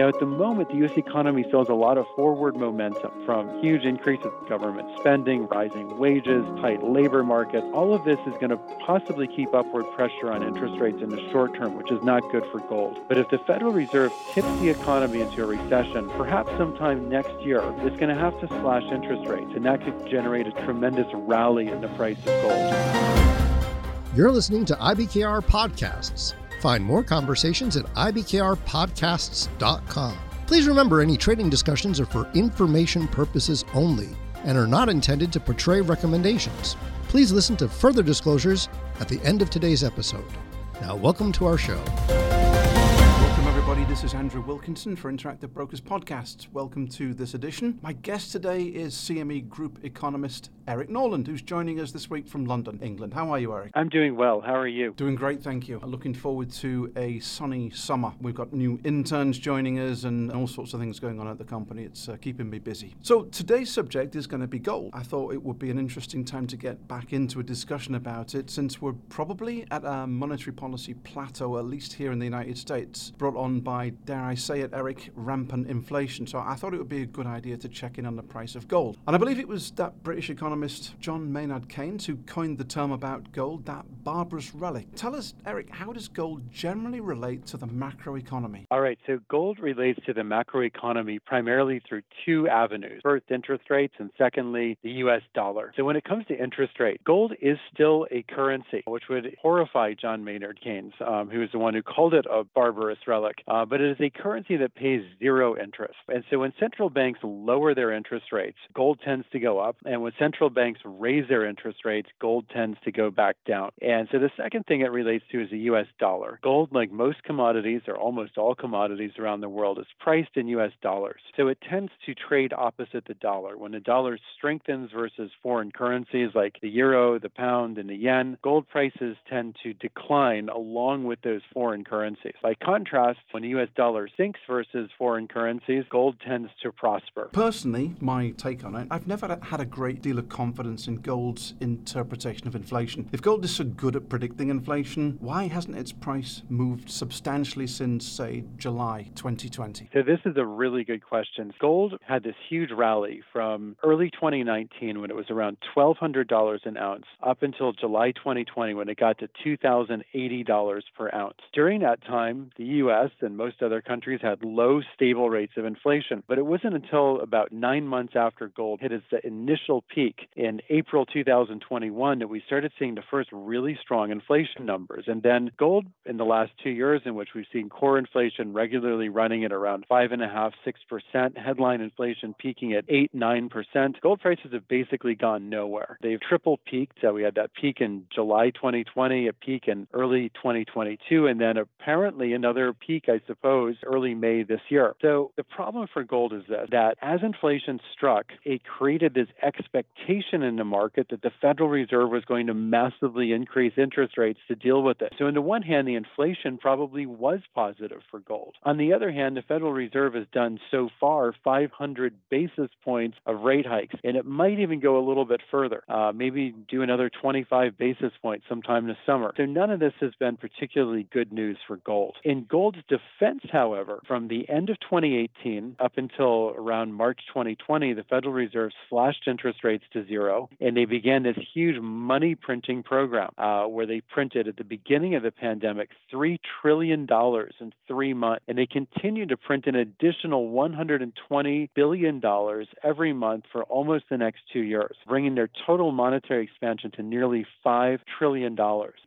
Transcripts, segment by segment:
Now, at the moment, the U.S. economy shows a lot of forward momentum from huge increase of government spending, rising wages, tight labor market. All of this is going to possibly keep upward pressure on interest rates in the short term, which is not good for gold. But if the Federal Reserve tips the economy into a recession, perhaps sometime next year, it's going to have to slash interest rates, and that could generate a tremendous rally in the price of gold. You're listening to IBKR Podcasts. Find more conversations at ibkrpodcasts.com. Please remember, any trading discussions are for information purposes only and are not intended to portray recommendations. Please listen to further disclosures at the end of today's episode. Now, welcome to our show. This is Andrew Wilkinson for Interactive Brokers Podcasts. Welcome to this edition. My guest today is CME Group economist Erik Norland, who's joining us this week from London, England. How are you, Erik? I'm doing well. How are you? Doing great, thank you. Looking forward to a sunny summer. We've got new interns joining us and all sorts of things going on at the company. It's keeping me busy. So today's subject is going to be gold. I thought it would be an interesting time to get back into a discussion about it, since we're probably at a monetary policy plateau, at least here in the United States, brought on by, dare I say it, Erik, rampant inflation. So I thought it would be a good idea to check in on the price of gold. And I believe it was that British economist John Maynard Keynes who coined the term about gold, that barbarous relic. Tell us, Erik, how does gold generally relate to the macroeconomy? All right, so gold relates to the macroeconomy primarily through two avenues. First, interest rates, and secondly, the U.S. dollar. So when it comes to interest rate, gold is still a currency, which would horrify John Maynard Keynes, who was the one who called it a barbarous relic. But it is a currency that pays zero interest. And so when central banks lower their interest rates, gold tends to go up. And when central banks raise their interest rates, gold tends to go back down. And so the second thing it relates to is the U.S. dollar. Gold, like most commodities, or almost all commodities around the world, is priced in U.S. dollars. So it tends to trade opposite the dollar. When the dollar strengthens versus foreign currencies like the euro, the pound, and the yen, gold prices tend to decline along with those foreign currencies. By contrast, when the U.S. dollar sinks versus foreign currencies, gold tends to prosper. Personally, my take on it, I've never had a great deal of confidence in gold's interpretation of inflation. If gold is so good at predicting inflation, why hasn't its price moved substantially since, say, July 2020? So this is a really good question. Gold had this huge rally from early 2019, when it was around $1,200 an ounce, up until July 2020, when it got to $2,080 per ounce. During that time, the U.S. and most other countries had low, stable rates of inflation. But it wasn't until about 9 months after gold hit its initial peak in April 2021 that we started seeing the first really strong inflation numbers. And then gold, in the last 2 years, in which we've seen core inflation regularly running at around 5.5%, 6%, headline inflation peaking at 8%, 9%, gold prices have basically gone nowhere. They've triple peaked. So we had that peak in July 2020, a peak in early 2022, and then apparently another peak, I suppose, early May this year. So the problem for gold is this, that as inflation struck, it created this expectation in the market that the Federal Reserve was going to massively increase interest rates to deal with it. So on the one hand, the inflation probably was positive for gold. On the other hand, the Federal Reserve has done so far 500 basis points of rate hikes, and it might even go a little bit further, maybe do another 25 basis points sometime this summer. So none of this has been particularly good news for gold. In gold's defense, however, from the end of 2018 up until around March 2020, the Federal Reserve slashed interest rates to zero, and they began this huge money printing program where they printed, at the beginning of the pandemic, $3 trillion in 3 months, and they continued to print an additional $120 billion every month for almost the next 2 years, bringing their total monetary expansion to nearly $5 trillion.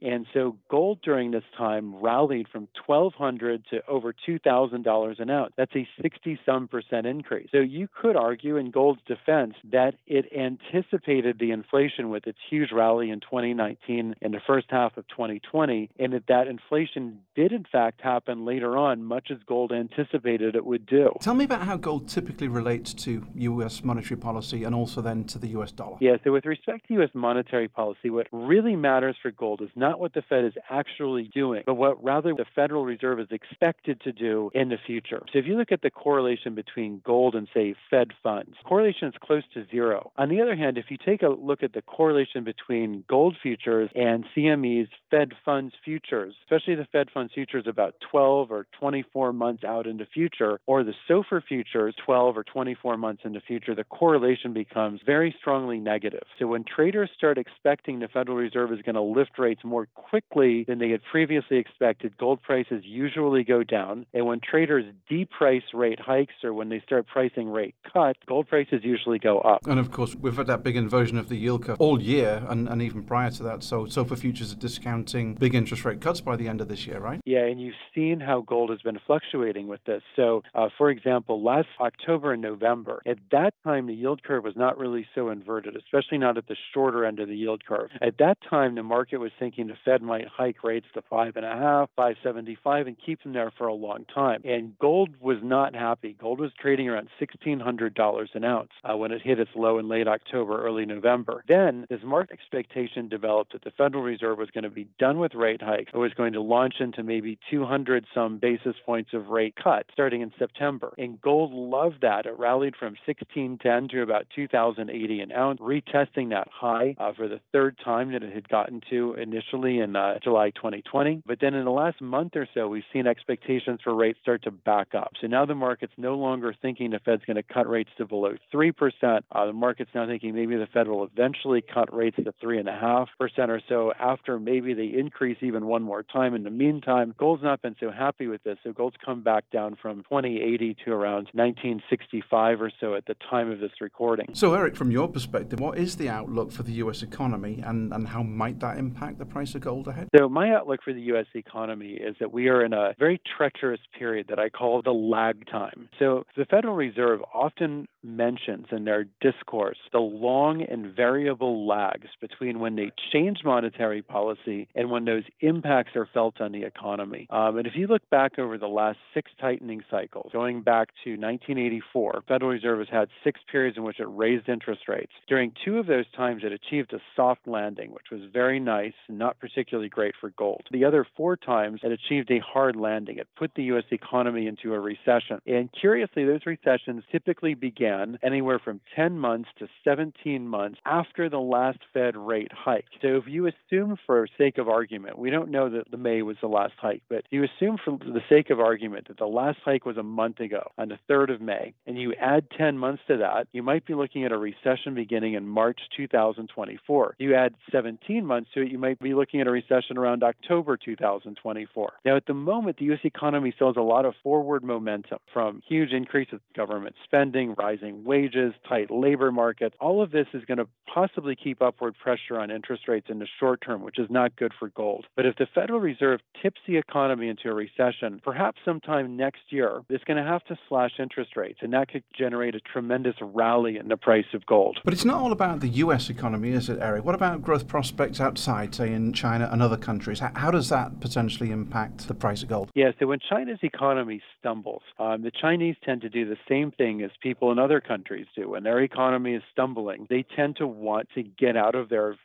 And so gold during this time rallied from $1,200 to over $2,000 an ounce. That's a 60-some% increase. So you could argue in gold's defense that it anticipated the inflation with its huge rally in 2019 and the first half of 2020, and that inflation did in fact happen later on, much as gold anticipated it would do. Tell me about how gold typically relates to U.S. monetary policy and also then to the U.S. dollar. Yeah, so with respect to U.S. monetary policy, what really matters for gold is not what the Fed is actually doing, but what rather the Federal Reserve is expected to do in the future. So if you look at the correlation between gold and, say, Fed funds, correlation is close to zero. On the other hand, And if you take a look at the correlation between gold futures and CME's Fed funds futures, especially the Fed funds futures about 12 or 24 months out into future, or the SOFR futures 12 or 24 months into future, the correlation becomes very strongly negative. So when traders start expecting the Federal Reserve is going to lift rates more quickly than they had previously expected, gold prices usually go down. And when traders deprice rate hikes or when they start pricing rate cuts, gold prices usually go up. And of course, we've had that big inversion of the yield curve all year and even prior to that. So SOFR futures are discounting big interest rate cuts by the end of this year, right? Yeah, and you've seen how gold has been fluctuating with this. So, for example, last October and November, at that time, the yield curve was not really so inverted, especially not at the shorter end of the yield curve. At that time, the market was thinking the Fed might hike rates to 5.5, 5.75, and keep them there for a long time. And gold was not happy. Gold was trading around $1,600 an ounce when it hit its low in late October, early November. Then this market expectation developed that the Federal Reserve was going to be done with rate hikes. It was going to launch into maybe 200-some basis points of rate cut starting in September. And gold loved that. It rallied from 1,610 to about 2,080 an ounce, retesting that high for the third time that it had gotten to initially in July 2020. But then in the last month or so, we've seen expectations for rates start to back up. So now the market's no longer thinking the Fed's going to cut rates to below 3%. The market's now thinking maybe the Fed will eventually cut rates to 3.5% or so after maybe they increase even one more time. In the meantime, gold's not been so happy with this. So gold's come back down from 2080 to around 1965 or so at the time of this recording. So Eric, from your perspective, what is the outlook for the U.S. economy and how might that impact the price of gold ahead? So my outlook for the U.S. economy is that we are in a very treacherous period that I call the lag time. So the Federal Reserve often mentions in their discourse the long and variable lags between when they change monetary policy and when those impacts are felt on the economy. And if you look back over the last six tightening cycles, going back to 1984, Federal Reserve has had six periods in which it raised interest rates. During two of those times, it achieved a soft landing, which was very nice and not particularly great for gold. The other four times, it achieved a hard landing. It put the U.S. economy into a recession. And curiously, those recessions typically began anywhere from 10 months to 17 months after the last Fed rate hike. So if you assume for sake of argument, we don't know that the May was the last hike, but you assume for the sake of argument that the last hike was a month ago on the 3rd of May, and you add 10 months to that, you might be looking at a recession beginning in March 2024. You add 17 months to it, you might be looking at a recession around October 2024. Now, at the moment, the U.S. economy still has a lot of forward momentum from huge increases in government spending, rising wages, tight labor markets. All of this is going to possibly keep upward pressure on interest rates in the short term, which is not good for gold. But if the Federal Reserve tips the economy into a recession, perhaps sometime next year, it's going to have to slash interest rates, and that could generate a tremendous rally in the price of gold. But it's not all about the U.S. economy, is it, Eric? What about growth prospects outside, say in China and other countries? How does that potentially impact the price of gold? Yeah, so when China's economy stumbles, the Chinese tend to do the same thing as people in other countries do. When their economy is stumbling, they tend to want to get out of their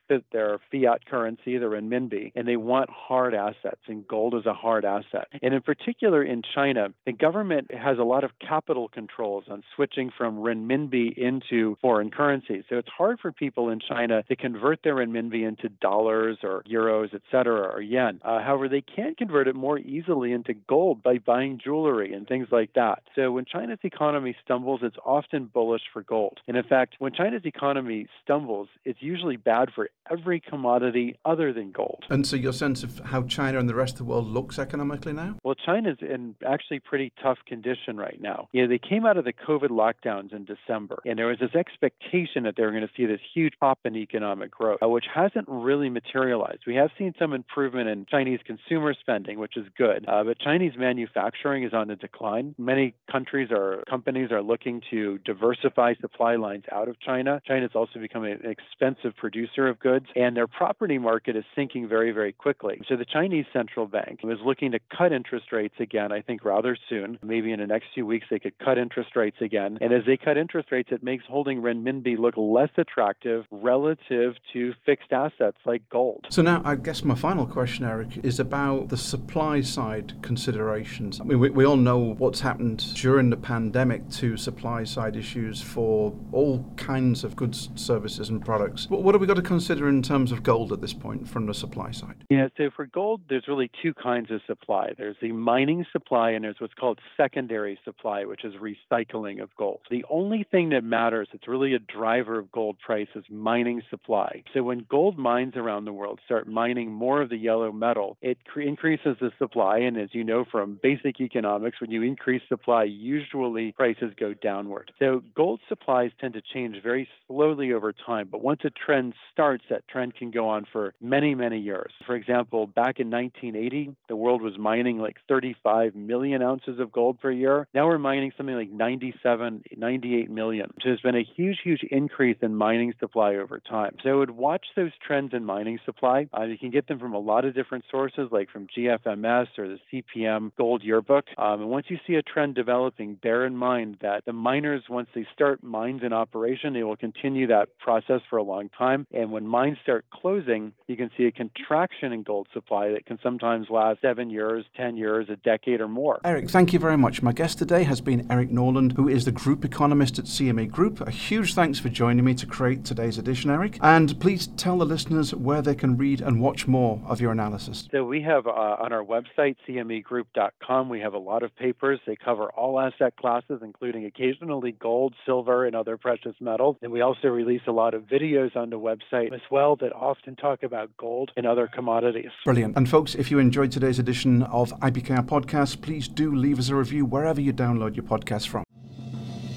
fiat currency, their renminbi, and they want hard assets, and gold is a hard asset. And in particular in China, the government has a lot of capital controls on switching from renminbi into foreign currencies. So it's hard for people in China to convert their renminbi into dollars or euros, et cetera, or yen. However, they can convert it more easily into gold by buying jewelry and things like that. So when China's economy stumbles, it's often bullish for gold. And in fact, when China's economy stumbles, it's usually bad for every commodity other than gold. And so your sense of how China and the rest of the world looks economically now? Well, China's in actually pretty tough condition right now. You know, they came out of the COVID lockdowns in December, and there was this expectation that they were going to see this huge pop in economic growth, which hasn't really materialized. We have seen some improvement in Chinese consumer spending, which is good, but Chinese manufacturing is on the decline. Many countries or companies are looking to diversify supply lines out of China. China's also become an expensive producer of goods, and their property market is sinking very, very quickly. So the Chinese central bank is looking to cut interest rates again, I think rather soon. Maybe in the next few weeks, they could cut interest rates again. And as they cut interest rates, it makes holding renminbi look less attractive relative to fixed assets like gold. So now I guess my final question, Eric, is about the supply side considerations. I mean, we all know what's happened during the pandemic to supply side issues for all kinds of goods, services and products. What have we got to consider in terms of gold at this point from the supply side? Yeah, so for gold, there's really two kinds of supply. There's the mining supply and there's what's called secondary supply, which is recycling of gold. The only thing that matters, it's really a driver of gold price, is mining supply. So when gold mines around the world start mining more of the yellow metal, it increases the supply. And as you know from basic economics, when you increase supply, usually prices go downward. So gold supplies tend to change very slowly over time. But once a trend starts, that trend can go on for many, many years. For example, back in 1980, the world was mining like 35 million ounces of gold per year. Now we're mining something like 97, 98 million. So there's been a huge, huge increase in mining supply over time. So I would watch those trends in mining supply. You can get them from a lot of different sources, like from GFMS or the CPM Gold Yearbook. And once you see a trend developing, bear in mind that the miners, once they start mines in operation, they will continue that process for a long time. And when mines start closing, you can see a contraction in gold supply that can sometimes last 7 years, 10 years, a decade or more. Erik, thank you very much. My guest today has been Erik Norland, who is the Group Economist at CME Group. A huge thanks for joining me to create today's edition, Erik. And please tell the listeners where they can read and watch more of your analysis. So we have on our website, cmegroup.com, we have a lot of papers. They cover all asset classes, including occasionally gold, silver, and other precious metals. And we also release a lot of videos on the website as well that often talk about gold and other commodities. Brilliant. And folks, if you enjoyed today's edition of IBKR Podcast, please do leave us a review wherever you download your podcast from.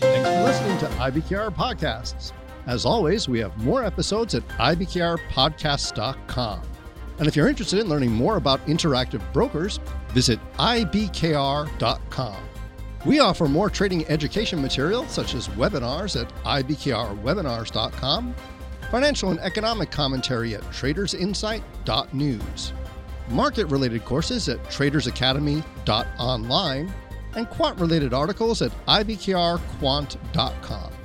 Thanks for listening to IBKR Podcasts. As always, we have more episodes at ibkrpodcasts.com. And if you're interested in learning more about Interactive Brokers, visit ibkr.com. We offer more trading education material such as webinars at ibkrwebinars.com, financial and economic commentary at tradersinsight.news, market-related courses at tradersacademy.online, and quant-related articles at ibkrquant.com.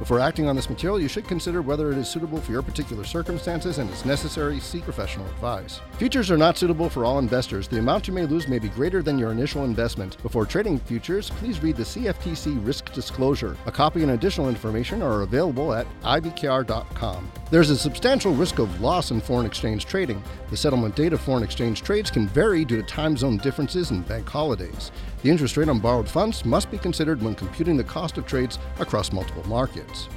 Before acting on this material, you should consider whether it is suitable for your particular circumstances and, as necessary, seek professional advice. Futures are not suitable for all investors. The amount you may lose may be greater than your initial investment. Before trading futures, please read the CFTC risk disclosure. A copy and additional information are available at ibkr.com. There's a substantial risk of loss in foreign exchange trading. The settlement date of foreign exchange trades can vary due to time zone differences and bank holidays. The interest rate on borrowed funds must be considered when computing the cost of trades across multiple markets.